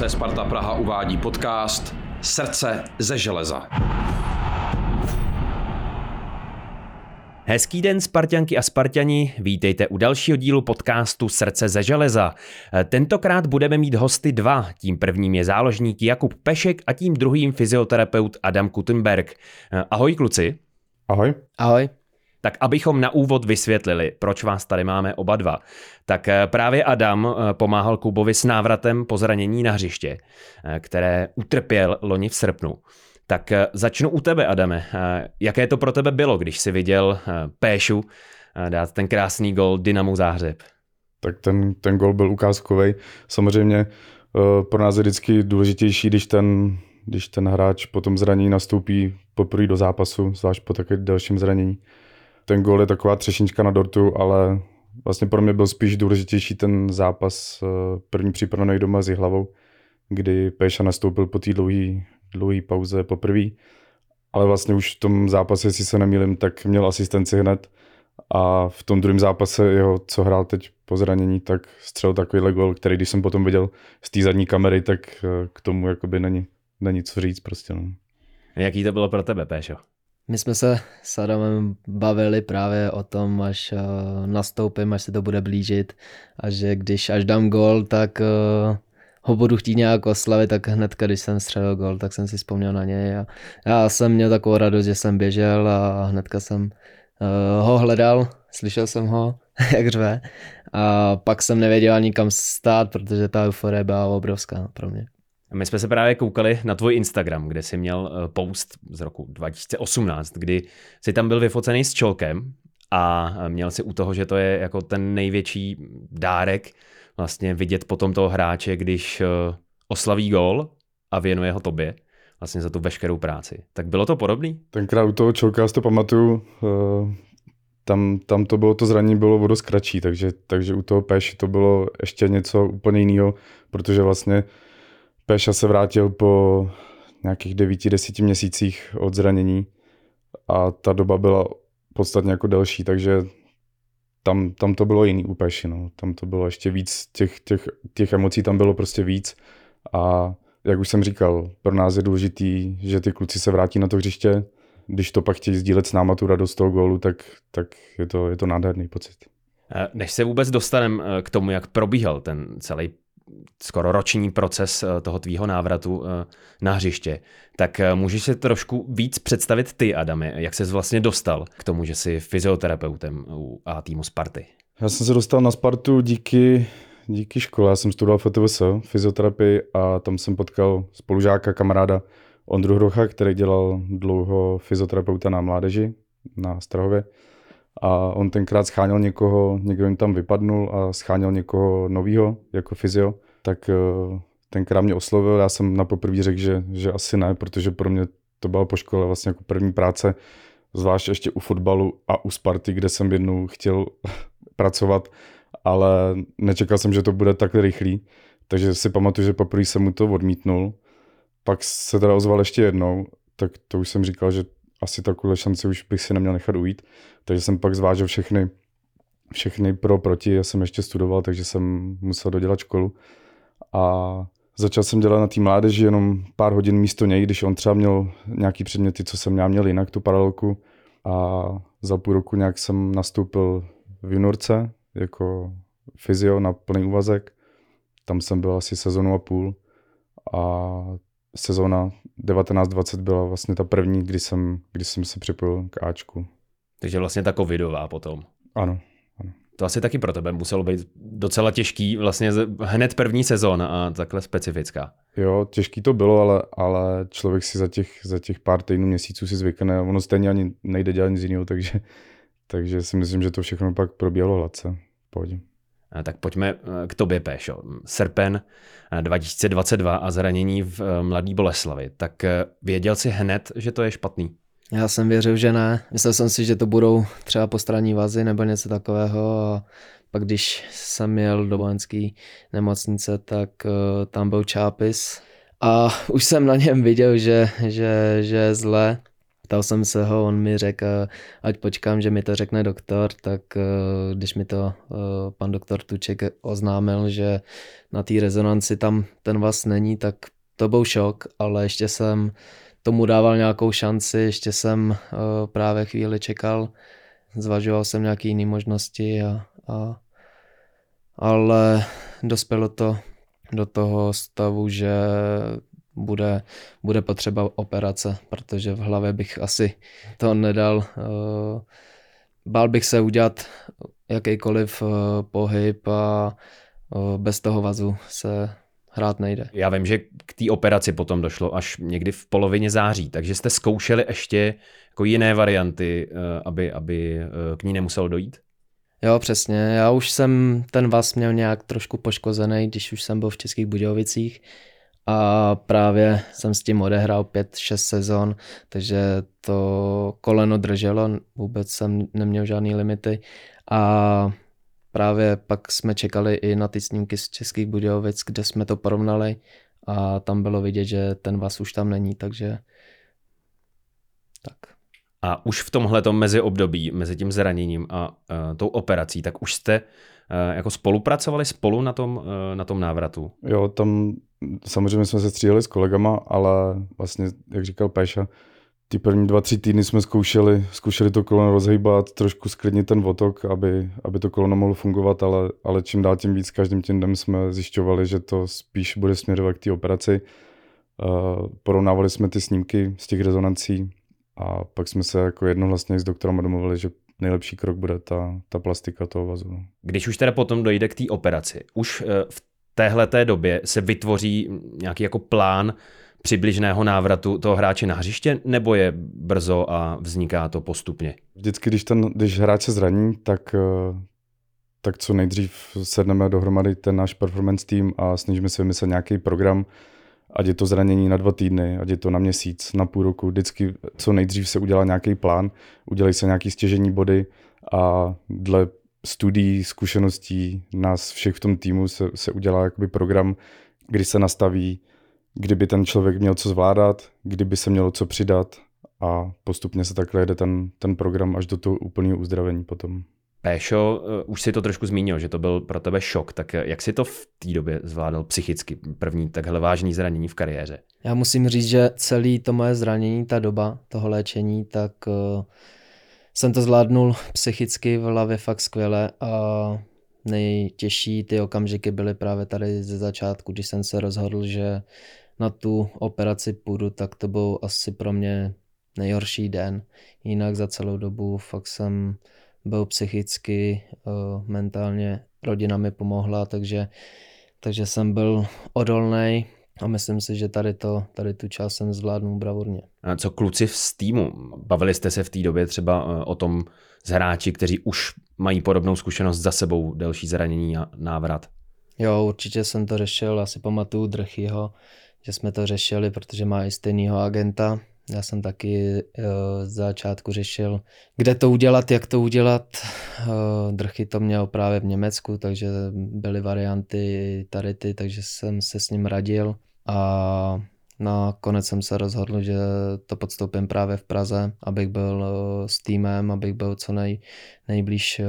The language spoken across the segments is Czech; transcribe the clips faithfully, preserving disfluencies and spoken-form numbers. Budějovice Sparta Praha uvádí podcast Srdce ze železa. Hezký den, Sparťanky a Sparťani, vítejte u dalšího dílu podcastu Srdce ze železa. Tentokrát budeme mít hosty dva, tím prvním je záložník Jakub Pešek a tím druhým fyzioterapeut Adam Kuttenberg. Ahoj kluci. Ahoj. Ahoj. Tak abychom na úvod vysvětlili, proč vás tady máme oba dva, tak právě Adam pomáhal Kubovi s návratem po zranění na hřiště, které utrpěl loni v srpnu. Tak začnu u tebe, Adame. Jaké to pro tebe bylo, když jsi viděl Péšu dát ten krásný gol Dynamu Záhřeb? Tak ten, ten gol byl ukázkový. Samozřejmě pro nás je vždycky důležitější, když ten, když ten hráč po tom zranění nastoupí poprvé do zápasu, zvlášť po takovém dalším zranění. Ten gol je taková třešnička na dortu, ale vlastně pro mě byl spíš důležitější ten zápas první přípravnej doma s Jihlavou, kdy Péša nastoupil po té dlouhé dlouhé pauze poprvé, ale vlastně už v tom zápase, jestli se nemýlím, tak měl asistenci hned a v tom druhém zápase jeho, co hrál teď po zranění, tak střelil takovýhle gol, který když jsem potom viděl z té zadní kamery, tak k tomu jakoby není, není co říct prostě. No. Jaký to bylo pro tebe, Péšo? My jsme se s Adamem bavili právě o tom, až nastoupím, až se to bude blížit a že když až dám gol, tak ho budu chtít nějak oslavit, tak hnedka, když jsem střelil gol, tak jsem si vzpomněl na něj a já jsem měl takovou radost, že jsem běžel a hnedka jsem uh, ho hledal, slyšel jsem ho, jak řve, a pak jsem nevěděl ani kam stát, protože ta euforie byla obrovská pro mě. My jsme se právě koukali na tvůj Instagram, kde jsi měl post z roku dva tisíce osmnáct, kdy jsi tam byl vyfocený s Čolkem a měl si u toho, že to je jako ten největší dárek, vlastně vidět potom toho hráče, když oslaví gól a věnuje ho tobě vlastně za tu veškerou práci. Tak bylo to podobný? Tenkrát u toho Čolka, já si to pamatuju, tam, tam to bylo, to zranění bylo o dost kratší, takže, takže u toho Péši to bylo ještě něco úplně jiného, protože vlastně Péša se vrátil po nějakých devíti deseti měsících od zranění a ta doba byla podstatně jako delší, takže Tam, tam to bylo jiný u Péši, no. Tam to bylo ještě víc, těch, těch, těch emocí tam bylo prostě víc a jak už jsem říkal, pro nás je důležitý, že ty kluci se vrátí na to hřiště, když to pak chtějí sdílet s náma tu radost toho gólu, tak, tak je to, je to nádherný pocit. Než se vůbec dostaneme k tomu, jak probíhal ten celý skoro roční proces toho tvýho návratu na hřiště, tak můžeš si trošku víc představit ty, Adame, jak ses vlastně dostal k tomu, že jsi fyzioterapeutem u A týmu Sparty? Já jsem se dostal na Spartu díky, díky škole, já jsem studoval F T V S, fyzioterapii a tam jsem potkal spolužáka, kamaráda Ondru Hrucha, který dělal dlouho fyzioterapeuta na mládeži na Strahově. A on tenkrát scháněl někoho, někdo jim tam vypadnul a scháněl někoho novýho jako fyzio, tak tenkrát mě oslovil, já jsem na poprvé řekl, že, že asi ne, protože pro mě to byla po škole vlastně jako první práce, zvlášť ještě u fotbalu a u Sparty, kde jsem jednou chtěl pracovat, ale nečekal jsem, že to bude takhle rychlý, takže si pamatuju, že poprvé jsem mu to odmítnul, pak se teda ozval ještě jednou, tak to už jsem říkal, že asi takovou šanci už bych si neměl nechat ujít. Takže jsem pak zvážil všechny, všechny pro proti. Já jsem ještě studoval, takže jsem musel dodělat školu. A začal jsem dělat na té mládeži jenom pár hodin místo něj, když on třeba měl nějaký předměty, co jsem já měl jinak, tu paralelku. A za půl roku nějak jsem nastoupil v juniorce jako fyzio na plný úvazek. Tam jsem byl asi sezonu a půl. A sezóna devatenáct dvacet byla vlastně ta první, kdy jsem, kdy jsem se připojil k Ačku. Takže vlastně ta covidová potom. Ano, ano. To asi taky pro tebe muselo být docela těžký, vlastně hned první sezóna a takhle specifická. Jo, těžký to bylo, ale, ale člověk si za těch, za těch pár týdnů, měsíců si zvykne. Ono stejně ani nejde dělat nic jiného, takže, takže si myslím, že to všechno pak probíhalo hladce. Pohodě. Tak pojďme k tobě, Péšo. Srpen dva tisíce dvacet dva a zranění v Mladé Boleslavi. Tak věděl jsi hned, že to je špatný? Já jsem věřil, že ne. Myslel jsem si, že to budou třeba postranní vazy nebo něco takového. A pak když jsem jel do vojenské nemocnice, tak tam byl čápis. A už jsem na něm viděl, že, že, že je zle. Ptal jsem se ho, on mi řekl, ať počkám, že mi to řekne doktor, tak když mi to pan doktor Tuček oznámil, že na té rezonanci tam ten vaz není, tak to byl šok, ale ještě jsem tomu dával nějakou šanci, ještě jsem právě chvíli čekal, zvažoval jsem nějaké jiné možnosti, a, a, ale dospělo to do toho stavu, že bude, bude potřeba operace, protože v hlavě bych asi to nedal. Bál bych se udělat jakýkoliv pohyb a bez toho vazu se hrát nejde. Já vím, že k té operaci potom došlo až někdy v polovině září, takže jste zkoušeli ještě jako jiné varianty, aby, aby k ní nemuselo dojít? Jo, přesně. Já už jsem ten vaz měl nějak trošku poškozený, když už jsem byl v Českých Budějovicích, a právě jsem s tím odehrál pět šest sezon, takže to koleno drželo, vůbec jsem neměl žádný limity, a právě pak jsme čekali i na ty snímky z Českých Budějovic, kde jsme to porovnali, a tam bylo vidět, že ten vaz už tam není, takže tak. A už v tomhletom meziobdobí, mezi tím zraněním a uh, tou operací, tak už jste uh, jako spolupracovali spolu na tom, uh, na tom návratu? Jo, tam samozřejmě jsme se stříhali s kolegama, ale vlastně, jak říkal Péša, ty první dva, tři týdny jsme zkoušeli, zkoušeli to koleno rozhýbat, trošku sklidnit ten otok, aby, aby to koleno mohlo fungovat, ale, ale čím dál tím víc, každým tím dnem jsme zjišťovali, že to spíš bude směrovat k té operaci. Uh, porovnávali jsme ty snímky z těch rezonancí, a pak jsme se jako jednohlasně s doktorem domluvili, že nejlepší krok bude ta, ta plastika toho vazu. Když už teda potom dojde k té operaci, už v téhleté době se vytvoří nějaký jako plán přibližného návratu toho hráče na hřiště, nebo je brzo a vzniká to postupně? Vždycky, když, ten, když hráč se zraní, tak, tak co nejdřív sedneme dohromady ten náš performance tým a snažíme se vymyslet nějaký program, ať je to zranění na dva týdny, ať je to na měsíc, na půl roku, vždycky co nejdřív se udělá nějaký plán, udělají se nějaký stěžejní body, a dle studií, zkušeností nás všech v tom týmu se, se udělá jakoby program, kdy se nastaví, kdyby ten člověk měl co zvládat, kdyby se mělo co přidat, a postupně se takhle jede ten, ten program až do toho úplného uzdravení potom. Péšo, už si to trošku zmínil, že to byl pro tebe šok, tak jak si to v té době zvládal psychicky, první takhle vážný zranění v kariéře? Já musím říct, že celé to moje zranění, ta doba toho léčení, tak uh, jsem to zvládnul psychicky v hlavě fakt skvěle, a nejtěžší ty okamžiky byly právě tady ze začátku, když jsem se rozhodl, že na tu operaci půjdu, tak to byl asi pro mě nejhorší den. Jinak za celou dobu fakt jsem byl psychicky, mentálně, rodina mi pomohla, takže, takže jsem byl odolnej, a myslím si, že tady, to, tady tu část jsem zvládnul bravurně. A co kluci z týmu? Bavili jste se v té době třeba o tom s hráči, kteří už mají podobnou zkušenost za sebou, delší zranění a návrat? Jo, určitě jsem to řešil, asi pamatuju Drchyho, že jsme to řešili, protože má i stejného agenta. Já jsem taky z začátku řešil, kde to udělat, jak to udělat. Drchy to měl právě v Německu, takže byly varianty tady ty, takže jsem se s ním radil. A nakonec jsem se rozhodl, že to podstoupím právě v Praze, abych byl s týmem, abych byl co nej, nejblíž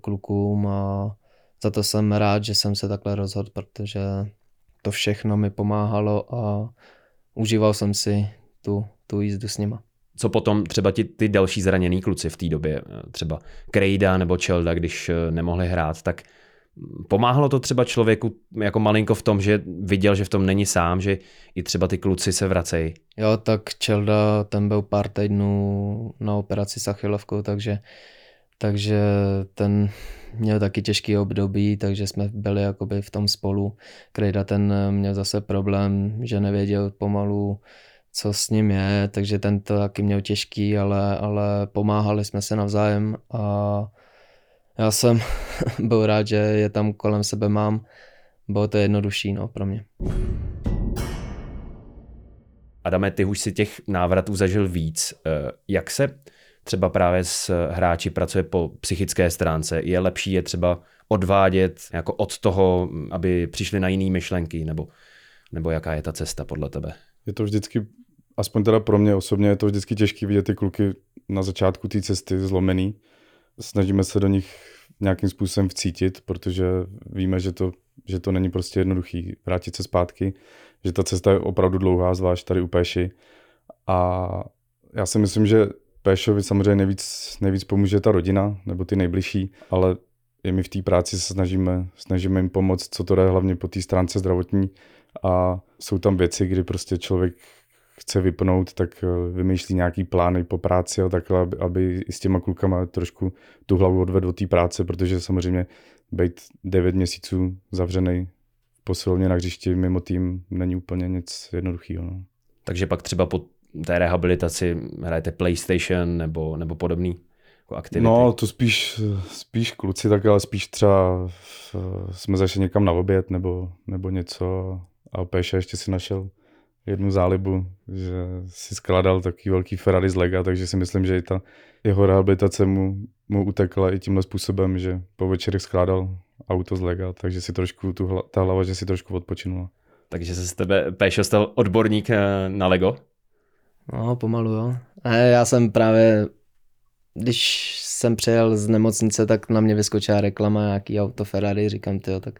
klukům. A za to jsem rád, že jsem se takhle rozhodl, protože to všechno mi pomáhalo a užíval jsem si tu tu jízdu s nima. Co potom třeba ti, ty další zraněný kluci v té době, třeba Krejda nebo Čelda, když nemohli hrát, tak pomáhalo to třeba člověku jako malinko v tom, že viděl, že v tom není sám, že i třeba ty kluci se vracejí? Jo, tak Čelda, ten byl pár týdnů na operaci s achilovkou, takže, takže ten měl taky těžký období, takže jsme byli jakoby v tom spolu. Krejda, ten měl zase problém, že nevěděl pomalu, co s ním je, takže ten to taky měl těžký, ale, ale pomáhali jsme se navzájem, a já jsem byl rád, že je tam kolem sebe mám. Bylo to jednodušší, no, pro mě. Adame, ty už si těch návratů zažil víc. Jak se třeba právě s hráči pracuje po psychické stránce? Je lepší je třeba odvádět jako od toho, aby přišli na jiné myšlenky, nebo, nebo jaká je ta cesta podle tebe? Je to vždycky aspoň teda pro mě osobně je to vždycky těžké vidět ty kluky na začátku té cesty zlomený. Snažíme se do nich nějakým způsobem vcítit, protože víme, že to, že to není prostě jednoduchý vrátit se zpátky, že ta cesta je opravdu dlouhá, zvlášť tady u Péši. A já si myslím, že Péšovi samozřejmě nejvíc, nejvíc pomůže ta rodina nebo ty nejbližší, ale i my v té práci se snažíme, snažíme jim pomoct, co to jde hlavně po té stránce zdravotní. A jsou tam věci, kdy prostě člověk chce vypnout, tak vymýšlí nějaký plány po práci a takhle, aby, aby s těma klukama trošku tu hlavu odvedl do té práce, protože samozřejmě být devět měsíců zavřený posilovně na hřišti mimo tým není úplně nic jednoduchého. No. Takže pak třeba po té rehabilitaci hrajete PlayStation nebo, nebo podobný aktivity? No to spíš, spíš kluci tak, ale spíš třeba jsme zašli někam na oběd nebo, nebo něco a Péša ještě si našel jednu zálibu, že si skládal takový velký Ferrari z Lega, takže si myslím, že i ta jeho rehabilitace mu, mu utekla i tímhle způsobem, že po večerech skládal auto z Lega, takže si trošku tu hla, ta hlava, že si trošku odpočinula. Takže se z tebe, Péšo, stal odborník na Lego? No, pomalu jo. Já jsem právě, když jsem přejel z nemocnice, tak na mě vyskočila reklama nějaký auto Ferrari, říkám tyjo, tak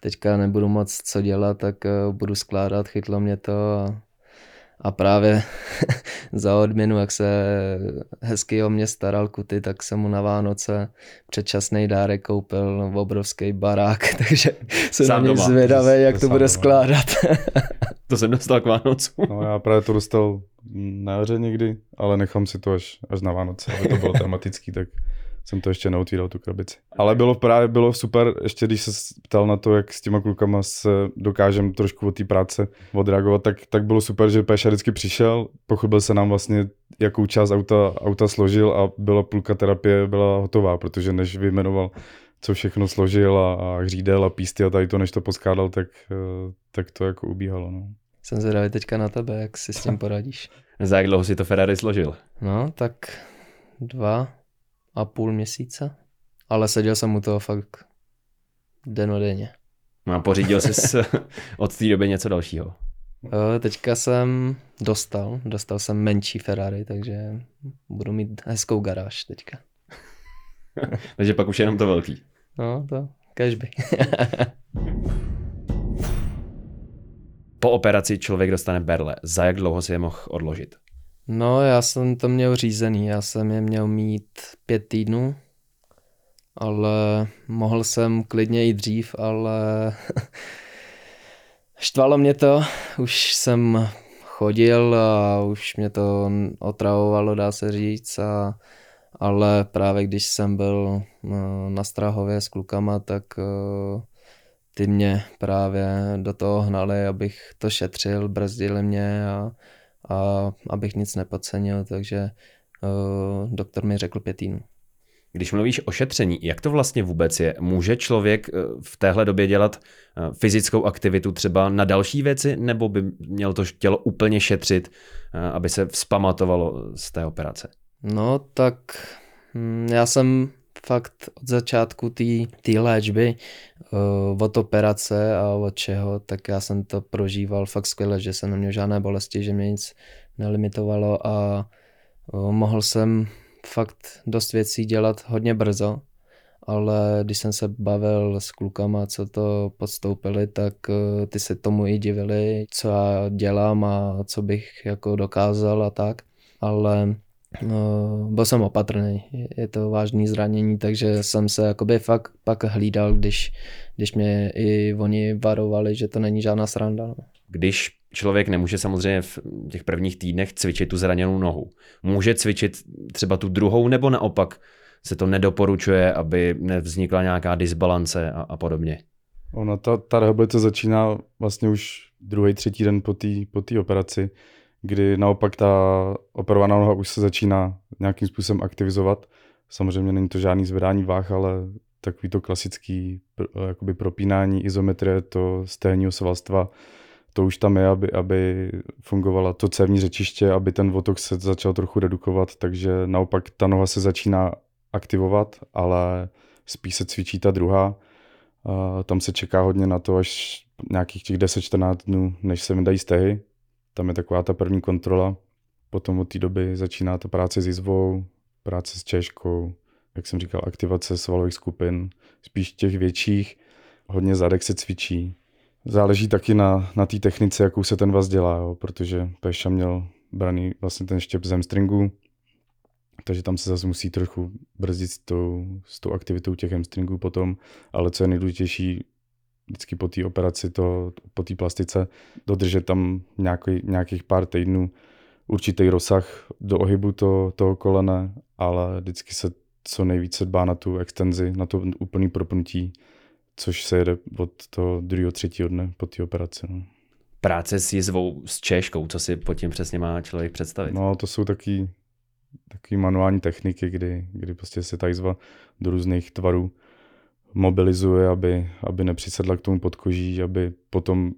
teďka nebudu moc co dělat, tak budu skládat, chytlo mě to a, a právě za odměnu, jak se hezky o mě staral Kuty, tak jsem mu na Vánoce předčasný dárek koupil v obrovský barák, takže jsem na něj zvědavý, jak to bude doma skládat. To jsem dostal k Vánocu. No já právě to dostal na jaře někdy, ale nechám si to až, až na Vánoce, aby to bylo tematický, tak jsem to ještě neotvíral, tu krabici. Ale bylo právě bylo super, ještě když se ptal na to, jak s těma klukama se dokážem trošku od té práce odreagovat, tak, tak bylo super, že Péša vždycky přišel, pochopil se nám vlastně, jakou část auta, auta složil a byla půlka terapie, byla hotová, protože než vyjmenoval, co všechno složil a, a hřídel a písty a tady to, než to poskládal, tak, tak to jako ubíhalo. No. Jsem zvědavý teďka na tebe, jak si s tím poradíš. Za jak dlouho si to Ferrari složil? No, tak dva a půl měsíce, ale seděl jsem u toho fakt den o denně. No a pořídil jsi od té doby něco dalšího? Teďka jsem dostal, dostal jsem menší Ferrari, takže budu mít hezkou garáž teďka. Takže pak už jenom to velký. No to, cashby. Po operaci člověk dostane berle. Za jak dlouho si je mohl odložit? No, já jsem to měl řízený, já jsem je měl mít pět týdnů, ale mohl jsem klidně i dřív, ale štvalo mě to, už jsem chodil a už mě to otravovalo, dá se říct, a, ale právě když jsem byl na Strahově s klukama, tak ty mě právě do toho hnali, abych to šetřil, brzdili mě a a abych nic nepodcenil, takže uh, doktor mi řekl pět týdnů. Když mluvíš o šetření, jak to vlastně vůbec je? Může člověk v téhle době dělat fyzickou aktivitu třeba na další věci, nebo by měl to tělo úplně šetřit, aby se vzpamatovalo z té operace? No tak já jsem fakt od začátku té léčby, uh, od operace a od čeho, tak já jsem to prožíval fakt skvěle, že jsem neměl žádné bolesti, že mě nic nelimitovalo a uh, mohl jsem fakt dost věcí dělat hodně brzo, ale když jsem se bavil s klukama, co to podstoupili, tak uh, ty se tomu i divili, co já dělám a co bych jako dokázal a tak, ale Uh, byl jsem opatrný, je to vážný zranění, takže jsem se jakoby fakt pak hlídal, když, když mě i oni varovali, že to není žádná sranda. Když člověk nemůže samozřejmě v těch prvních týdnech cvičit tu zraněnou nohu, může cvičit třeba tu druhou, nebo naopak se to nedoporučuje, aby nevznikla nějaká disbalance a, a podobně? Ona ta, ta rehabilitace začíná vlastně už druhý, třetí den po té po té operaci, kdy naopak ta operovaná noha už se začíná nějakým způsobem aktivizovat. Samozřejmě není to žádný zvedání váh, ale takový to klasický jakoby propínání, izometrie, to stehního svalstva, to už tam je, aby, aby fungovala to cévní řečiště, aby ten otok se začal trochu redukovat, takže naopak ta noha se začíná aktivovat, ale spíš se cvičí ta druhá. Tam se čeká hodně na to až nějakých těch deset čtrnáct dnů, než se vydají stehy. Tam je taková ta první kontrola. Potom od té doby začíná ta práce s jizvou, práce s češkou, jak jsem říkal, aktivace svalových skupin, spíš těch větších. Hodně zadek se cvičí. Záleží taky na, na té technice, jakou se ten vaz dělá, jo, protože Peša měl braný vlastně ten štěp z hamstringu, takže tam se zase musí trochu brzdit s tou, s tou aktivitou těch hamstringů potom, ale co je nejdůležitější, vždycky po té operaci, to, po té plastice, dodržet tam nějaký, nějakých pár týdnů určitý rozsah do ohybu to, toho kolena, ale vždycky se co nejvíce dbá na tu extenzi, na to úplný propnutí, což se jede od toho druhého, třetího dne po té operaci. No. Práce s jizvou, s češkou, co si pod tím přesně má člověk představit? No, to jsou taky, taky manuální techniky, kdy, kdy prostě se ta jizva do různých tvarů mobilizuje, aby, aby nepřisedla k tomu podkoží, aby potom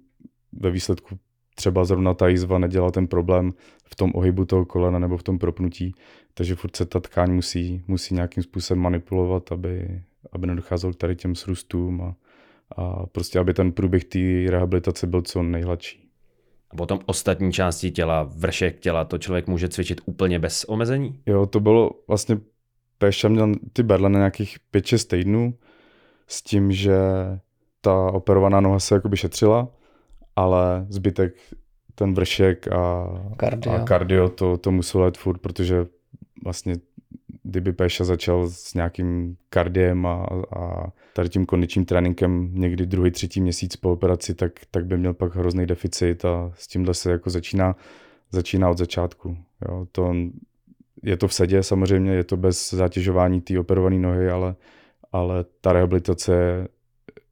ve výsledku třeba zrovna ta jizva nedělala ten problém v tom ohybu toho kolena nebo v tom propnutí, takže furt se ta tkáň musí, musí nějakým způsobem manipulovat, aby, aby nedocházelo k tady těm srůstům a, a prostě aby ten průběh té rehabilitace byl co nejhladší. A potom ostatní části těla, vršek těla, to člověk může cvičit úplně bez omezení? Jo, to bylo vlastně, Péša měl ty berle na nějakých pět šest týdnů s tím, že ta operovaná noha se jakoby šetřila, ale zbytek, ten vršek a kardio, a kardio to, to muselo jít furt, protože vlastně kdyby Péša začal s nějakým kardiem a, a tady tím kondičním tréninkem někdy druhý, třetí měsíc po operaci, tak, tak by měl pak hrozný deficit a s tímhle se jako začíná, začíná od začátku. Jo, to, je to v sedě samozřejmě, je to bez zátěžování té operované nohy, ale, ale ta rehabilitace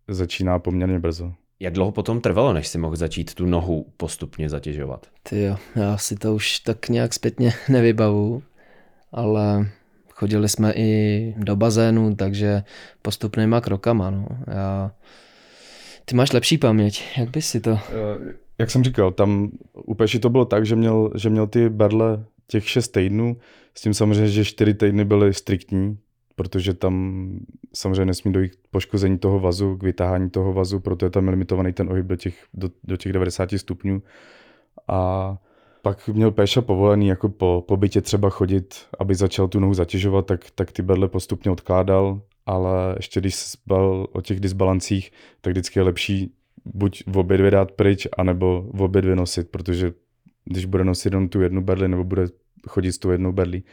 začíná poměrně brzo. Jak dlouho potom trvalo, než si mohl začít tu nohu postupně zatěžovat? Ty jo, já si to už tak nějak zpětně nevybavu, ale chodili jsme i do bazénu, takže postupnýma krokama. No. Já... Ty máš lepší paměť, jak bys si to... Jak jsem říkal, tam u Peši to bylo tak, že měl, že měl ty berle těch šest týdnů, s tím samozřejmě, že čtyři týdny byly striktní, protože tam samozřejmě nesmí dojít k poškození toho vazu, k vytáhání toho vazu, proto je tam limitovaný ten ohyb do těch, do, do těch devadesát stupňů. A pak měl Péša povolený jako po, po bytě třeba chodit, aby začal tu nohu zatěžovat, tak, tak ty berle postupně odkládal, ale ještě když se bál o těch disbalancích, tak vždycky je lepší buď v obě dvě dát pryč, anebo v obě dvě nosit, protože když bude nosit on tu jednu berli nebo bude chodit s tou jednou berlí,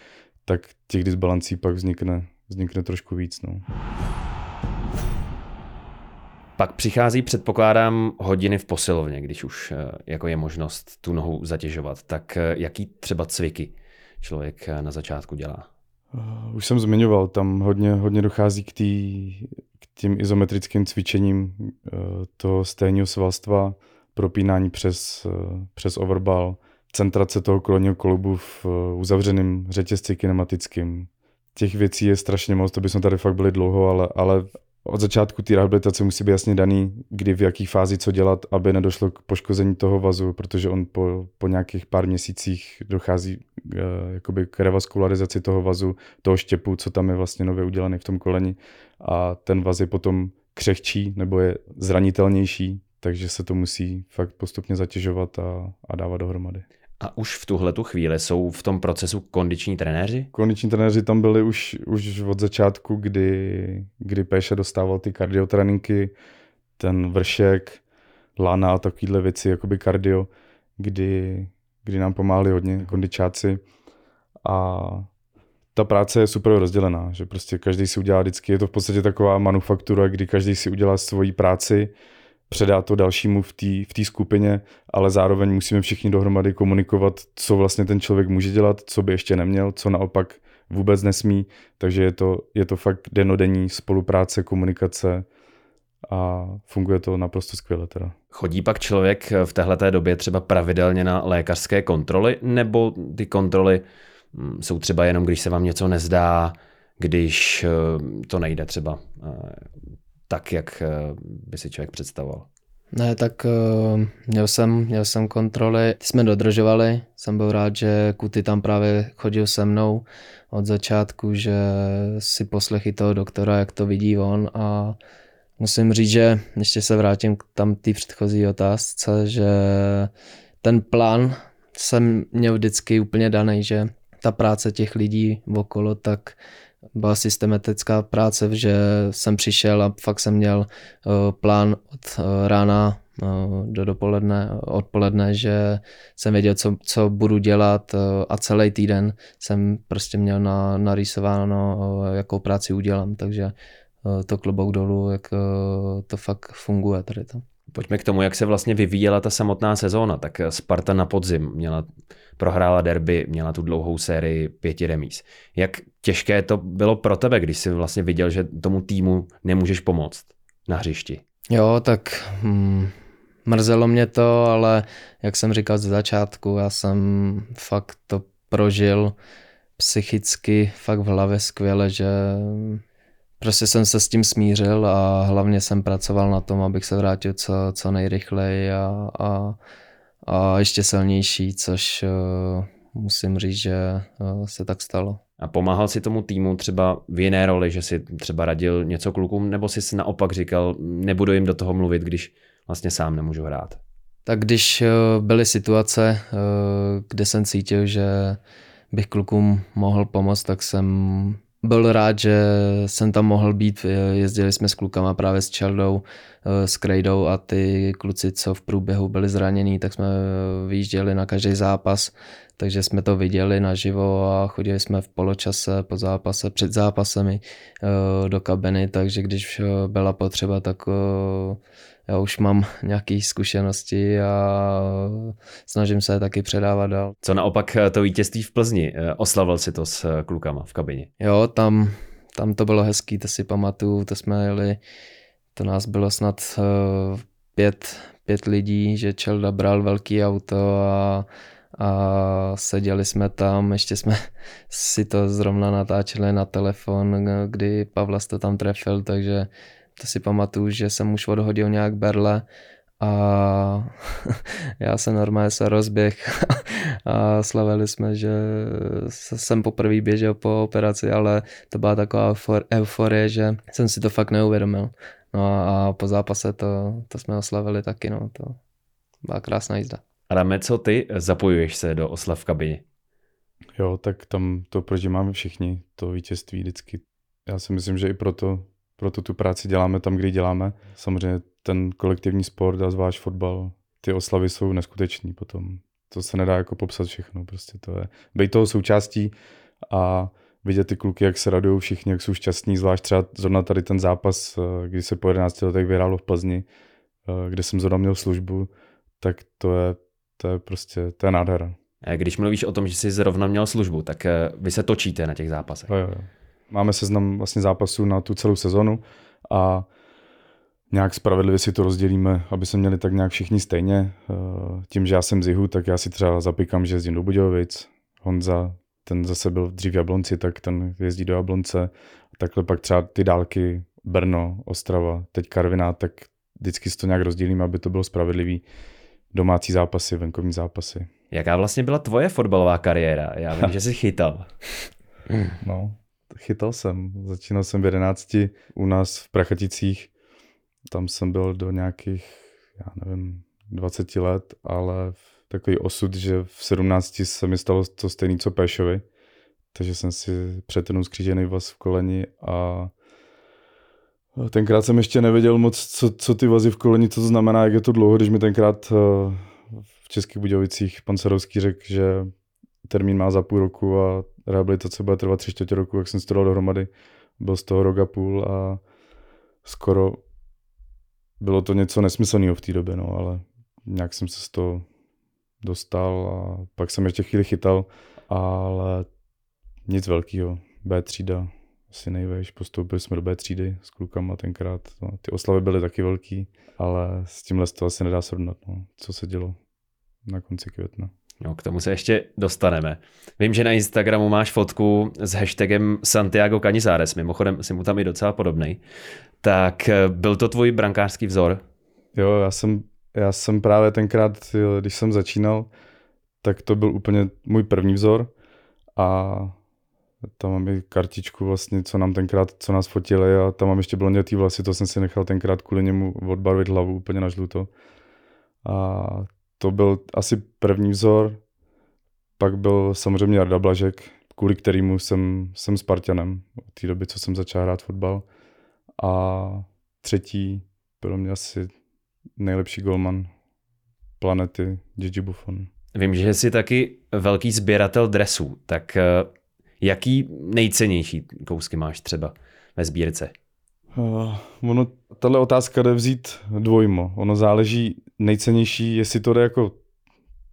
tak těch disbalancí pak vznikne. vznikne trošku víc. No. Pak přichází, předpokládám, hodiny v posilovně, když už jako je možnost tu nohu zatěžovat. Tak jaký třeba cviky člověk na začátku dělá? Už jsem zmiňoval, tam hodně, hodně dochází k, tý, k tím izometrickým cvičením toho stehního svalstva, propínání přes, přes overbal, centrace toho kolonního kloubu v uzavřeném řetězci kinematickým. Těch věcí je strašně moc, to bychom tady fakt byli dlouho, ale, ale od začátku té rehabilitace musí být jasně daný, kdy v jaký fázi co dělat, aby nedošlo k poškození toho vazu, protože on po, po nějakých pár měsících dochází uh, jakoby k revaskularizaci toho vazu, toho štěpu, co tam je vlastně nově udělaný v tom koleni a ten vaz je potom křehčí nebo je zranitelnější, takže se to musí fakt postupně zatěžovat a, a dávat dohromady. A už v tuhletu chvíli jsou v tom procesu kondiční trenéři? Kondiční trenéři tam byli už, už od začátku, kdy, kdy Péša dostával ty kardiotréninky, ten vršek, lana a takovýhle věci, jakoby kardio, kdy, kdy nám pomáhali hodně kondičáci. A ta práce je super rozdělená, že prostě každý si udělá vždycky, je to v podstatě taková manufaktura, kdy každý si udělá svoji práci, předá to dalšímu v té v té skupině, ale zároveň musíme všichni dohromady komunikovat, co vlastně ten člověk může dělat, co by ještě neměl, co naopak vůbec nesmí, takže je to, je to fakt dennodenní spolupráce, komunikace a funguje to naprosto skvěle teda. Chodí pak člověk v téhleté době třeba pravidelně na lékařské kontroly, nebo ty kontroly jsou třeba jenom, když se vám něco nezdá, když to nejde třeba tak, jak by si člověk představoval? Ne, tak uh, měl jsem, měl jsem kontroly, ty jsme dodržovali, jsem byl rád, že Kuty tam právě chodil se mnou od začátku, že si poslechy toho doktora, jak to vidí on a musím říct, že ještě se vrátím k tam té předchozí otázce, že ten plán jsem měl vždycky úplně daný, že ta práce těch lidí okolo, tak byla systematická práce, že jsem přišel a fakt jsem měl plán od rána do dopoledne, odpoledne, že jsem věděl, co, co budu dělat, a celý týden jsem prostě měl na, narýsováno, jakou práci udělám, takže to klobouk dolů, jak to fakt funguje tady to. Pojďme k tomu, jak se vlastně vyvíjela ta samotná sezóna. Tak Sparta na podzim měla, prohrála derby, měla tu dlouhou sérii pěti remíz. Jak těžké to bylo pro tebe, když jsi vlastně viděl, že tomu týmu nemůžeš pomoct na hřišti? Jo, tak mm, mrzelo mě to, ale jak jsem říkal ze začátku, já jsem fakt to prožil psychicky fakt v hlavě skvěle, že... Prostě jsem se s tím smířil a hlavně jsem pracoval na tom, abych se vrátil co, co nejrychleji a, a, a ještě silnější, což uh, musím říct, že uh, se tak stalo. A pomáhal si tomu týmu třeba v jiné roli, že si třeba radil něco klukům, nebo jsi si naopak říkal, nebudu jim do toho mluvit, když vlastně sám nemůžu hrát? Tak když uh, byly situace, uh, kde jsem cítil, že bych klukům mohl pomoct, tak jsem... Byl rád, že jsem tam mohl být, jezdili jsme s klukama právě s Čeldou, s Krejdou a ty kluci, co v průběhu byli zranění, tak jsme vyjížděli na každý zápas, takže jsme to viděli naživo a chodili jsme v poločase, po zápase, před zápasemi do kabiny, takže když byla potřeba, tak já už mám nějaké zkušenosti a snažím se je taky předávat dál. Co naopak to vítězství v Plzni? Oslavil si to s klukama v kabině? Jo, tam, tam to bylo hezký, to si pamatuju, to jsme jeli, to nás bylo snad pět, pět lidí, že Čelda bral velký auto a, a seděli jsme tam, ještě jsme si to zrovna natáčeli na telefon, kdy Pavlas to tam trefil, takže to si pamatuju, že jsem už odhodil nějak berle a já jsem normálně se rozběh a slavili jsme, že jsem poprvé běžel po operaci, ale to byla taková euforie, že jsem si to fakt neuvědomil. No a po zápase to, to jsme oslavili taky, no to byla krásná jízda. Adame, co ty? Zapojuješ se do oslav v kabině? Jo, tak tam to prožíváme všichni, to vítězství vždycky. Já si myslím, že i proto Proto tu práci děláme tam, kde děláme. Samozřejmě ten kolektivní sport a zvlášť fotbal, ty oslavy jsou neskutečný potom. To se nedá jako popsat všechno, prostě to je. Bejt toho součástí a vidět ty kluky, jak se radujou všichni, jak jsou šťastní, zvlášť třeba zrovna tady ten zápas, kdy se po jedenácti letech vyhrálo v Plzni, kde jsem zrovna měl službu, tak to je, to je prostě, to je nádhera. Když mluvíš o tom, že jsi zrovna měl službu, tak vy se točíte na těch zápasech. Jo, jo. Máme seznam vlastně zápasů na tu celou sezonu a nějak spravedlivě si to rozdělíme, aby se měli tak nějak všichni stejně. Tím, že já jsem z jihu, tak já si třeba zapíkám, že jezdím do Budějovic. Honza, ten zase byl dřív v Jablonci, tak ten jezdí do Jablonce. Takhle pak třeba ty dálky Brno, Ostrava, teď Karviná, tak vždycky si to nějak rozdělíme, aby to bylo spravedlivý. Domácí zápasy, venkovní zápasy. Jaká vlastně byla tvoje fotbalová kariéra? Já vím, že jsi chytal. No. Chytal jsem. Začínal jsem v jedenácti u nás v Prachaticích. Tam jsem byl do nějakých, já nevím, dvaceti let, ale takový osud, že v sedmnácti se mi stalo to stejné, co Pešovi. Takže jsem si přetrhnul skřížený vaz v koleni a tenkrát jsem ještě nevěděl moc, co, co ty vazy v koleni, co to znamená, jak je to dlouho, když mi tenkrát v Českých Budějovicích pan Sadovský řekl, že termín má za půl roku a rehabilitace bude trvat tři čtvrtě roku, jak jsem si to dal dohromady. Byl z toho rok a půl a skoro bylo to něco nesmyslného v té době, no, ale nějak jsem se z toho dostal a pak jsem ještě chvíli chytal, ale nic velkého. B třída, asi nejvejš, postoupili jsme do B třídy s klukama tenkrát. No, ty oslavy byly taky velký, ale s tímhle to asi nedá srovnat, no, co se dělo na konci května. No, k tomu se ještě dostaneme. Vím, že na Instagramu máš fotku s hashtagem Santiago Canizares, mimochodem jsi mu tam i docela podobnej. Tak byl to tvůj brankářský vzor? Jo, já jsem, já jsem právě tenkrát, když jsem začínal, tak to byl úplně můj první vzor a tam mám i kartičku vlastně, co nám tenkrát, co nás fotili a tam mám ještě blondětý vlasy, to jsem si nechal tenkrát kvůli němu odbarvit hlavu úplně na žluto. A to byl asi první vzor, pak byl samozřejmě Arda Blažek, kvůli kterému jsem, jsem Spartanem od té doby, co jsem začal hrát fotbal. A třetí byl mě asi nejlepší golman planety Gigi Buffon. Vím, že jsi taky velký sběratel dresů, tak jaký nejcennější kousky máš třeba ve sbírce? Uh, ono, tato otázka jde vzít dvojmo. Ono záleží nejcennější, jestli to jde jako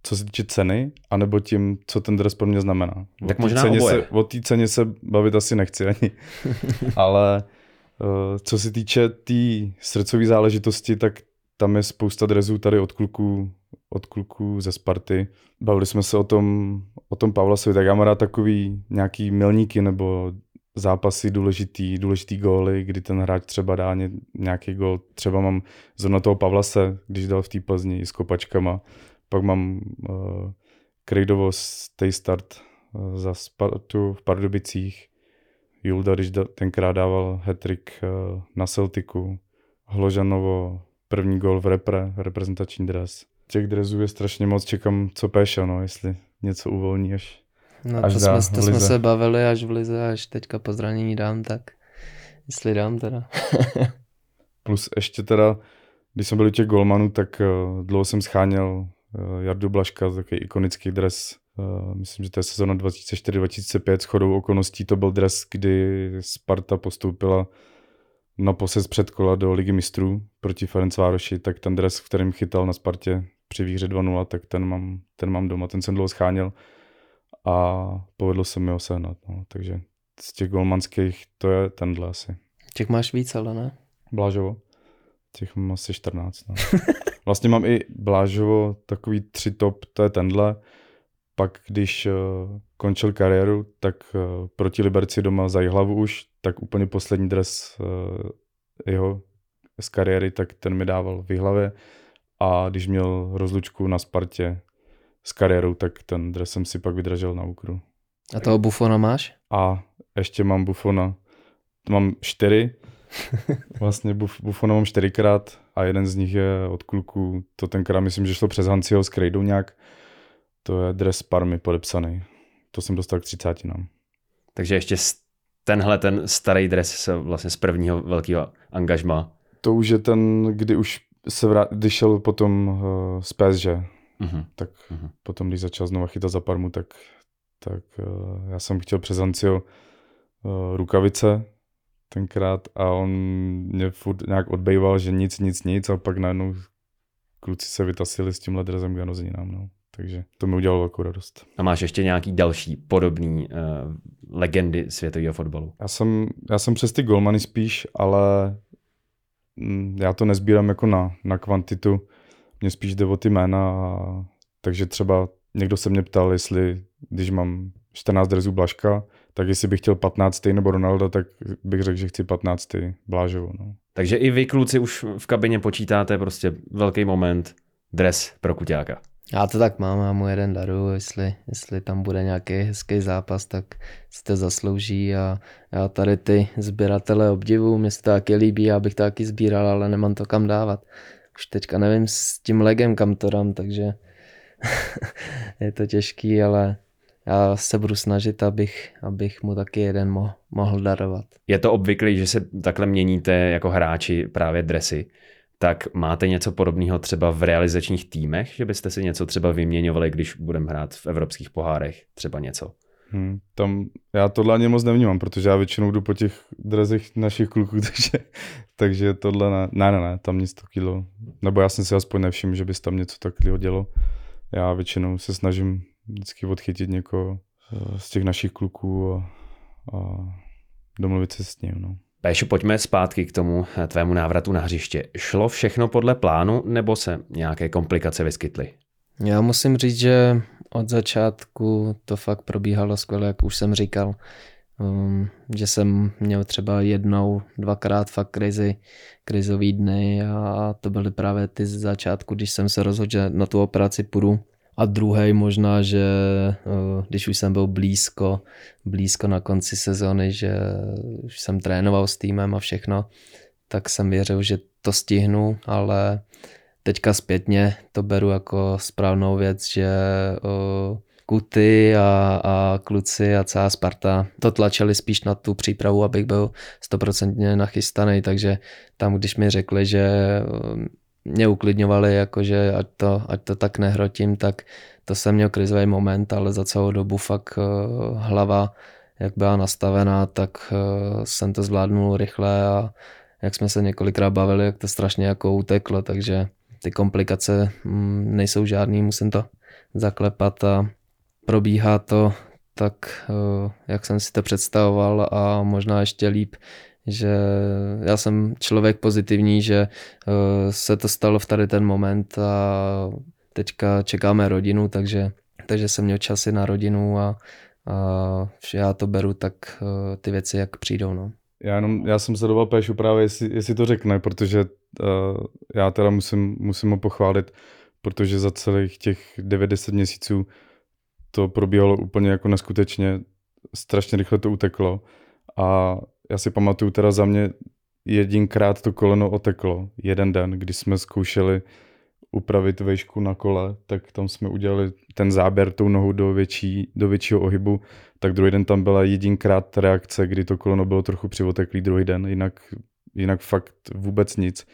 co se týče ceny, anebo tím, co ten dres pro mě znamená. O tak možná ceně oboje. Se, o té ceně se bavit asi nechci ani. Ale uh, co se týče té tý srdcové záležitosti, tak tam je spousta dresů tady od kluků, od kluků ze Sparty. Bavili jsme se o tom, o tom Pavlasovi, tak já mám rád takový nějaký milníky nebo zápasy důležitý, důležitý góly, kdy ten hráč třeba dá ně, nějaký gól. Třeba mám zrovna toho Pavlase, když dal v té Plzni s kopačkama. Pak mám uh, Krejdovo stay start uh, za Spartu v Pardubicích. Julda, když da, tenkrát dával hat-trick uh, na Celtiku. Hložanovo první gól v repre, reprezentační dres. Těch dresů je strašně moc, čekám, co Péša, no, jestli něco uvolní až. No, až to dá, jsme, to jsme se bavili až v lize, až teďka po zranění dám, tak jestli dám teda. Plus ještě teda, když jsem byl u těch golmanů, tak uh, dlouho jsem scháněl uh, Jardu Blažka, takový ikonický dres, uh, myslím, že to je sezona dva tisíce čtyři dva tisíce pět, shodou okolností to byl dres, kdy Sparta postoupila na posez předkola do Ligy mistrů proti Ferencvároši, tak ten dres, v kterém chytal na Spartě při výhře dva nula, tak ten mám, ten mám doma, ten jsem dlouho scháněl a povedlo se mi ho sehnat. No. Takže z těch golmanských to je tenhle asi. Těch máš víc, ale ne? Blážovo? Těch mám asi čtrnáct. No. Vlastně mám i Blážovo, takový tři top, to je tenhle. Pak když uh, končil kariéru, tak uh, proti Liberci doma za Jihlavu už, tak úplně poslední dres uh, jeho z kariéry, tak ten mi dával v Jihlavě. A když měl rozlučku na Spartě s kariérou, tak ten dres jsem si pak vydražil na Ukru. A toho Buffona máš? A ještě mám Buffona. Mám čtyři. Vlastně Buffona mám čtyřikrát a jeden z nich je od kluků. To tenkrát myslím, že šlo přes Hansiho s Krejdou nějak. To je dres Parmy podepsaný. To jsem dostal k třicátinám. Takže ještě tenhle ten starý dres vlastně z prvního velkého angažma. To už je ten, kdy už se vrát, když šel potom uh, z P S G. Uh-huh. Tak uh-huh. Potom, když začal znovu chytat za Parmu, tak, tak uh, já jsem chtěl přes Hansiho uh, rukavice tenkrát a on mě furt nějak odbejval, že nic, nic, nic a pak najednou kluci se vytasili s tímhle dresem k narozeninám. No. Takže to mi udělalo velkou radost. A máš ještě nějaký další podobný uh, legendy světového fotbalu? Já jsem, já jsem přes ty golmany spíš, ale mm, já to nezbírám jako na, na kvantitu. Mně spíš jde o ty jména. A, takže třeba někdo se mě ptal, jestli když mám čtrnáct dresů Blažka, tak jestli bych chtěl patnáct nebo Ronalda, tak bych řekl, že chci patnáct Blážovu. No. Takže i vy kluci už v kabině počítáte prostě velký moment, dres pro kuťáka. Já to tak mám, já mu jeden daru, jestli, jestli tam bude nějaký hezký zápas, tak si to zaslouží a já tady ty sběratele obdivu, mě se to taky líbí, já bych to taky sbíral, ale nemám to kam dávat. Už teďka nevím s tím legem, kam to dám, takže je to těžký, ale já se budu snažit, abych, abych mu taky jeden mo- mohl darovat. Je to obvyklý, že se takhle měníte jako hráči právě dresy. Tak máte něco podobného třeba v realizačních týmech, že byste si něco třeba vyměňovali, když budeme hrát v evropských pohárech, třeba něco? Hmm, tam já tohle ani moc nevnímám, protože já většinou jdu po těch drezech našich kluků, takže, takže tohle ne, ne, ne, ne, tam nic to kilo. Nebo já jsem si aspoň nevšiml, že bys tam něco takového dělo. Já většinou se snažím vždycky odchytit někoho z těch našich kluků a, a domluvit se s ním, no. Péšu, pojďme zpátky k tomu tvému návratu na hřiště. Šlo všechno podle plánu, nebo se nějaké komplikace vyskytly? Já musím říct, že od začátku to fakt probíhalo skvěle, jak už jsem říkal. Um, že jsem měl třeba jednou, dvakrát fakt krizi, krizový dny a to byly právě ty z začátku, když jsem se rozhodl, že na tu operaci půjdu. A druhý možná, že když už jsem byl blízko, blízko na konci sezóny, že už jsem trénoval s týmem a všechno, tak jsem věřil, že to stihnu, ale teďka zpětně to beru jako správnou věc, že o, Kuty a, a kluci a celá Sparta to tlačili spíš na tu přípravu, abych byl stoprocentně nachystaný, takže tam, když mi řekli, že o, mě uklidňovali, jakože ať to, ať to tak nehrotím, tak to jsem měl krizový moment, ale za celou dobu fakt uh, hlava, jak byla nastavená, tak uh, jsem to zvládnul rychle a jak jsme se několikrát bavili, jak to strašně jako uteklo, takže ty komplikace mm, nejsou žádný, musím to zaklepat a probíhá to tak, uh, jak jsem si to představoval a možná ještě líp, že já jsem člověk pozitivní, že se to stalo v tady ten moment a teďka čekáme rodinu, takže, takže jsem měl časy na rodinu a, a já to beru tak ty věci, jak přijdou. No. Já, jenom, já jsem sledoval Péšu právě, jestli, jestli to řekne, protože uh, já teda musím, musím ho pochválit, protože za celých těch devět deset měsíců to probíhalo úplně jako neskutečně, strašně rychle to uteklo a já si pamatuju teda za mě jedinkrát to koleno oteklo. Jeden den, kdy jsme zkoušeli upravit vejšku na kole, tak tam jsme udělali ten záběr tou nohou do, větší, do většího ohybu. Tak druhý den tam byla jedinkrát reakce, kdy to koleno bylo trochu přivoteklý druhý den. Jinak, jinak fakt vůbec nic.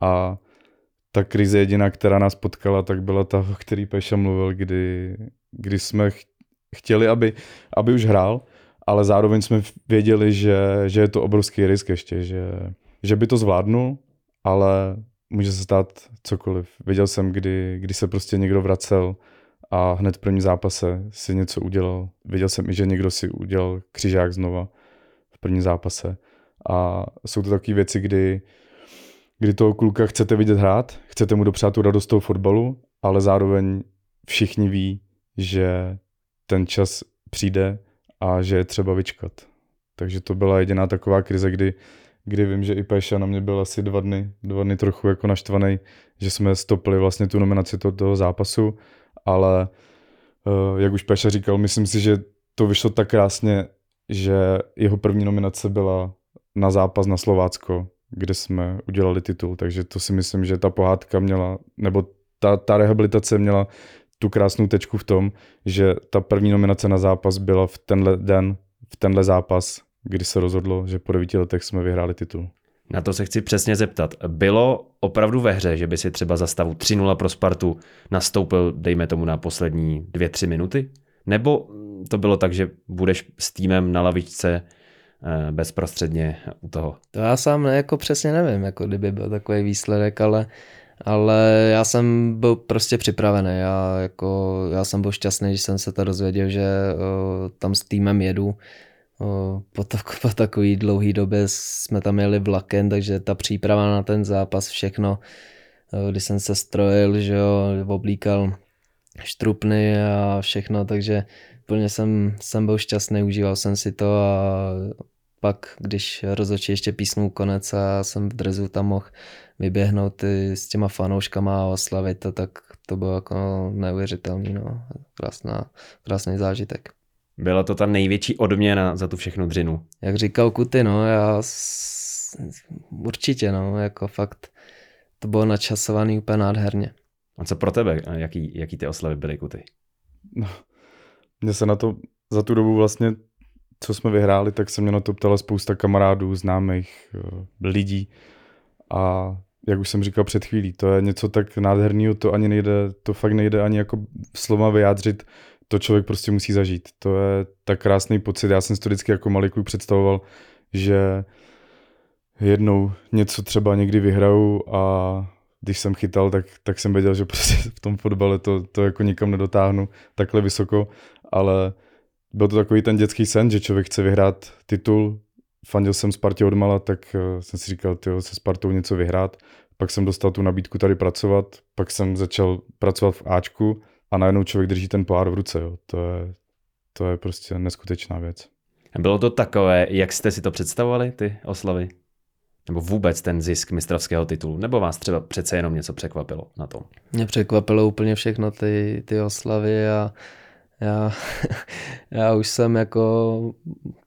A ta krize jediná, která nás potkala, tak byla ta, o který Peša mluvil, kdy, kdy jsme chtěli, aby, aby už hrál, ale zároveň jsme věděli, že, že je to obrovský risk ještě, že, že by to zvládnul, ale může se stát cokoliv. Věděl jsem, kdy, kdy se prostě někdo vracel a hned v prvním zápase si něco udělal. Věděl jsem i, že někdo si udělal křižák znova v prvním zápase. A jsou to takové věci, kdy, kdy toho kluka chcete vidět hrát, chcete mu dopřát tu radost toho fotbalu, ale zároveň všichni ví, že ten čas přijde a že je třeba vyčkat. Takže to byla jediná taková krize, kdy, kdy vím, že i Péša na mě byl asi dva dny, dva dny trochu jako naštvaný, že jsme stopili vlastně tu nominaci toho, toho zápasu, ale jak už Péša říkal, myslím si, že to vyšlo tak krásně, že jeho první nominace byla na zápas na Slovácko, kde jsme udělali titul, takže to si myslím, že ta pohádka měla, nebo ta, ta rehabilitace měla tu krásnou tečku v tom, že ta první nominace na zápas byla v tenhle den, v tenhle zápas, kdy se rozhodlo, že po devíti letech jsme vyhráli titul. Na to se chci přesně zeptat. Bylo opravdu ve hře, že by si třeba za stavu tři nula pro Spartu nastoupil, dejme tomu, na poslední dvě, tři minuty? Nebo to bylo tak, že budeš s týmem na lavičce bezprostředně u toho? To já sám jako přesně nevím, jako kdyby byl takový výsledek, ale Ale já jsem byl prostě připravený. Já, jako, já jsem byl šťastný, že jsem se to dozvěděl, že uh, tam s týmem jedu. Uh, po, to, po takový dlouhý době jsme tam jeli vlakem, takže ta příprava na ten zápas, všechno, uh, když jsem se strojil, že jo, oblíkal štrupny a všechno, takže plně jsem, jsem byl šťastný, užíval jsem si to a pak, když rozhodčí ještě písnul konec a jsem v drezu tam mohl vyběhnout s těma fanouškama a oslavit to, tak to bylo jako neuvěřitelný, no, krásná, krásný zážitek. Byla to ta největší odměna za tu všechnu dřinu. Jak říkal Kuty, no, já určitě, no, jako fakt to bylo načasovaný úplně nádherně. A co pro tebe? Jaký, jaký ty oslavy byly, Kuty? No, mě se na to za tu dobu vlastně, co jsme vyhráli, tak se mě na to ptala spousta kamarádů, známých lidí a jak už jsem říkal před chvílí, to je něco tak nádherného, to ani nejde, to fakt nejde ani jako slova vyjádřit, to člověk prostě musí zažít. To je tak krásný pocit, já jsem si to vždycky jako malý kluk představoval, že jednou něco třeba někdy vyhraju a když jsem chytal, tak, tak jsem věděl, že prostě v tom fotbale to, to jako nikam nedotáhnu takhle vysoko, ale byl to takový ten dětský sen, že člověk chce vyhrát titul. Fandil jsem Spartě odmala, tak jsem si říkal, tyjo, se Spartou něco vyhrát. Pak jsem dostal tu nabídku tady pracovat, pak jsem začal pracovat v Ačku a najednou člověk drží ten pohár v ruce. Jo. To je, to je prostě neskutečná věc. Bylo to takové, jak jste si to představovali, ty oslavy? Nebo vůbec ten zisk mistrovského titulu? Nebo vás třeba přece jenom něco překvapilo na tom? Mě překvapilo úplně všechno ty, ty oslavy a Já, já už jsem jako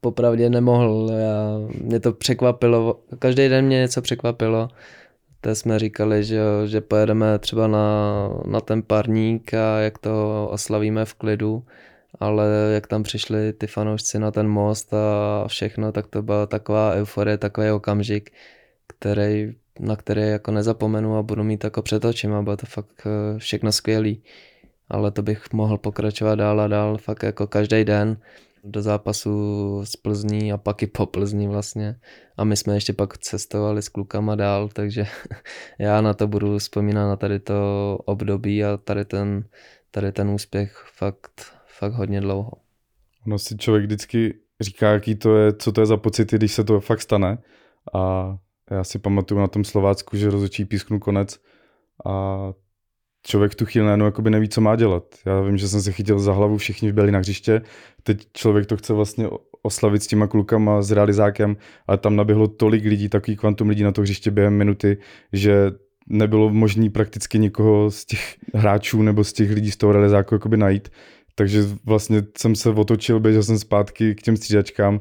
popravdě nemohl, já, mě to překvapilo, každý den mě něco překvapilo, Teď jsme říkali, že, že pojedeme třeba na, na ten parník a jak to oslavíme v klidu, ale jak tam přišli ty fanoušci na ten most a všechno, tak to byla taková euforie, takový okamžik, který, na který jako nezapomenu a budu mít jako před očima, bylo to fakt všechno skvělý. Ale to bych mohl pokračovat dál a dál, fakt jako každý den do zápasu z Plzní a pak i po Plzni vlastně. A my jsme ještě pak cestovali s klukama dál, takže já na to budu vzpomínat na tady to období a tady ten, tady ten úspěch fakt, fakt hodně dlouho. No si člověk vždycky říká, jaký to je, co to je za pocity, když se to fakt stane. A já si pamatuju na tom Slovácku, že rozhodčí písknu konec a člověk tu chvíli najednou jakoby neví, co má dělat. Já vím, že jsem se chytil za hlavu, všichni vběhli na hřiště. Teď člověk to chce vlastně oslavit s těma klukama, s realizákem, ale tam naběhlo tolik lidí, takový kvantum lidí na to hřiště během minuty, že nebylo možné prakticky nikoho z těch hráčů nebo z těch lidí z toho realizáku jakoby najít. Takže vlastně jsem se otočil, běžel jsem zpátky k těm střídačkám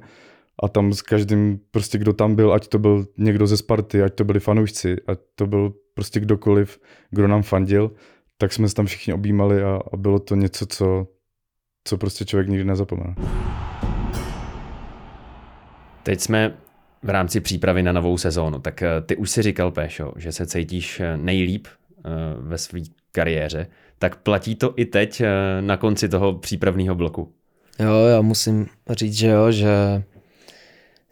a tam s každým, prostě kdo tam byl, ať to byl někdo ze Sparty, ať to byli fanoušci, ať to byl prostě kdokoliv, kdo nám fandil, tak jsme se tam všichni objímali a, a bylo to něco, co, co prostě člověk nikdy nezapomene. Teď jsme v rámci přípravy na novou sezónu, tak ty už si říkal, Péšo, že se cítíš nejlíp ve své kariéře, tak platí to i teď na konci toho přípravného bloku? Jo, já musím říct, že jo, že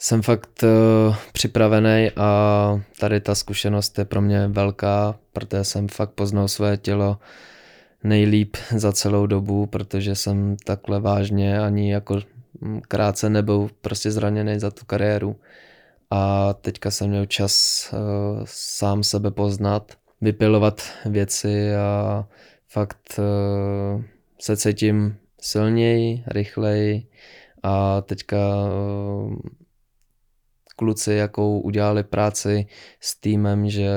jsem fakt uh, připravený a tady ta zkušenost je pro mě velká, protože jsem fakt poznal své tělo nejlíp za celou dobu, protože jsem takhle vážně ani jako krátce nebyl prostě zraněný za tu kariéru. A teďka jsem měl čas uh, sám sebe poznat, vypilovat věci a fakt uh, se cítím silněji, rychleji a teďka uh, kluci, jakou udělali práci s týmem, že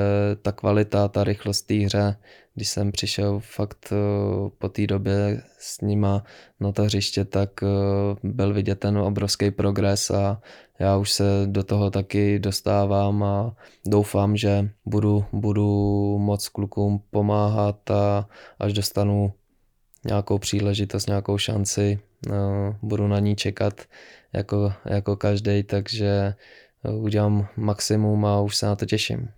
ta kvalita, ta rychlost té hře, když jsem přišel fakt po té době s nima na to hřiště, tak byl vidět ten obrovský progres a já už se do toho taky dostávám a doufám, že budu, budu moc klukům pomáhat a až dostanu nějakou příležitost, nějakou šanci, budu na ní čekat jako, jako každý, takže udělám maximum a už se na to těším.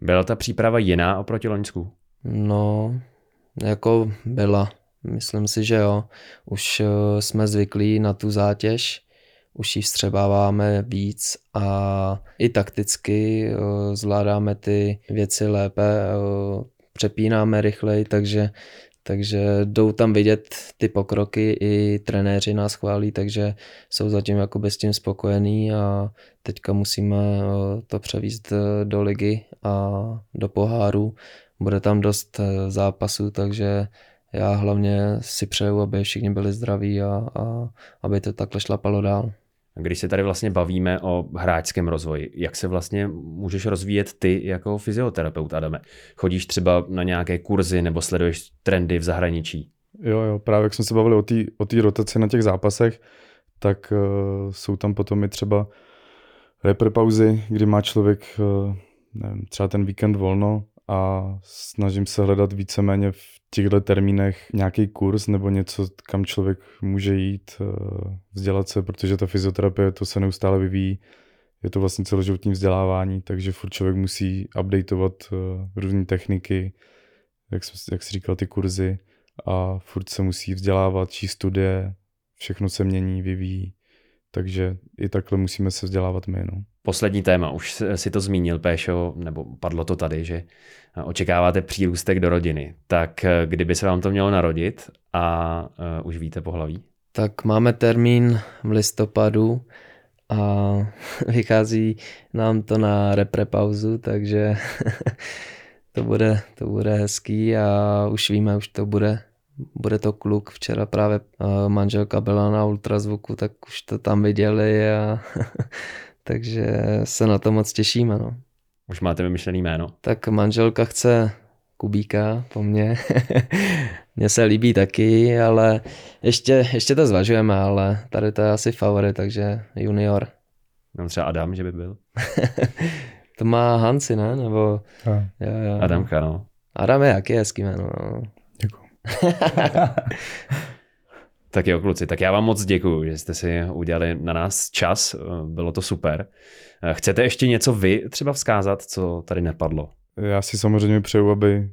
Byla ta příprava jiná oproti loňsku? No, jako byla. Myslím si, že jo. Už jsme zvyklí na tu zátěž, už ji vstřebáváme víc a i takticky zvládáme ty věci lépe, přepínáme rychleji, takže Takže jdou tam vidět ty pokroky, i trenéři nás chválí, takže jsou zatím jakoby s tím spokojení a teďka musíme to převést do ligy a do poháru. Bude tam dost zápasů, takže já hlavně si přeju, aby všichni byli zdraví a, a aby to takhle šlapalo dál. Když se tady vlastně bavíme o hráčském rozvoji, jak se vlastně můžeš rozvíjet ty jako fyzioterapeut, Adame? Chodíš třeba na nějaké kurzy nebo sleduješ trendy v zahraničí? Jo, jo, právě jak jsme se bavili o té rotaci na těch zápasech, tak uh, jsou tam potom i třeba reprepauzy, kdy má člověk uh, nevím, třeba ten víkend volno a snažím se hledat víceméně v těchto termínech nějaký kurz nebo něco, kam člověk může jít, vzdělat se, protože ta fyzioterapie, to se neustále vyvíjí, je to vlastně celoživotní vzdělávání, takže furt člověk musí updateovat různé techniky, jak, jak jsi říkal, ty kurzy a furt se musí vzdělávat, číst studie, všechno se mění, vyvíjí. Takže i takhle musíme se vzdělávat my. No. Poslední téma, už si to zmínil, Péšo, nebo padlo to tady, že očekáváte přírůstek do rodiny. Tak kdyby se vám to mělo narodit a uh, už víte pohlaví? Tak máme termín v listopadu a vychází nám to na reprepauzu, takže to, bude, to bude hezký a už víme, už to bude. Bude to kluk, včera právě manželka byla na ultrazvuku, tak už to tam viděli a takže se na to moc těšíme. No. Už máte vymyšlený jméno? Tak manželka chce Kubíka po mně. Mně se líbí taky, ale ještě, ještě to zvažujeme, ale tady to je asi favorit, takže junior. Mám třeba Adam, že by byl? To má Hansi, ne? Nebo... Jo. Jo, jo. Adamka, no. Adam je jaký hezký jméno. No. Děkuji. Tak jo, kluci, tak já vám moc děkuju, že jste si udělali na nás čas, bylo to super. Chcete ještě něco vy třeba vzkázat, co tady nepadlo? Já si samozřejmě přeju, aby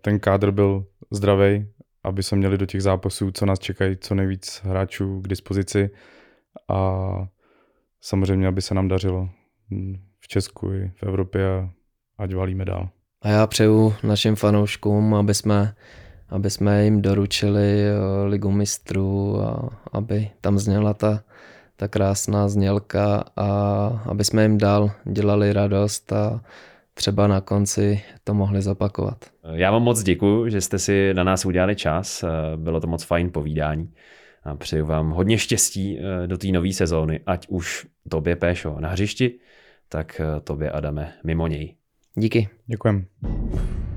ten kádr byl zdravý, aby se měli do těch zápasů, co nás čekají, co nejvíc hráčů k dispozici a samozřejmě, aby se nám dařilo v Česku i v Evropě a ať valíme dál. A já přeju našim fanouškům, aby jsme aby jsme jim doručili Ligu mistrů a aby tam zněla ta, ta krásná znělka a aby jsme jim dál dělali radost a třeba na konci to mohli zapakovat. Já vám moc děkuju, že jste si na nás udělali čas, bylo to moc fajn povídání a přeju vám hodně štěstí do té nové sezóny, ať už tobě Péšo na hřišti, tak tobě Adame mimo něj. Díky. Děkujem.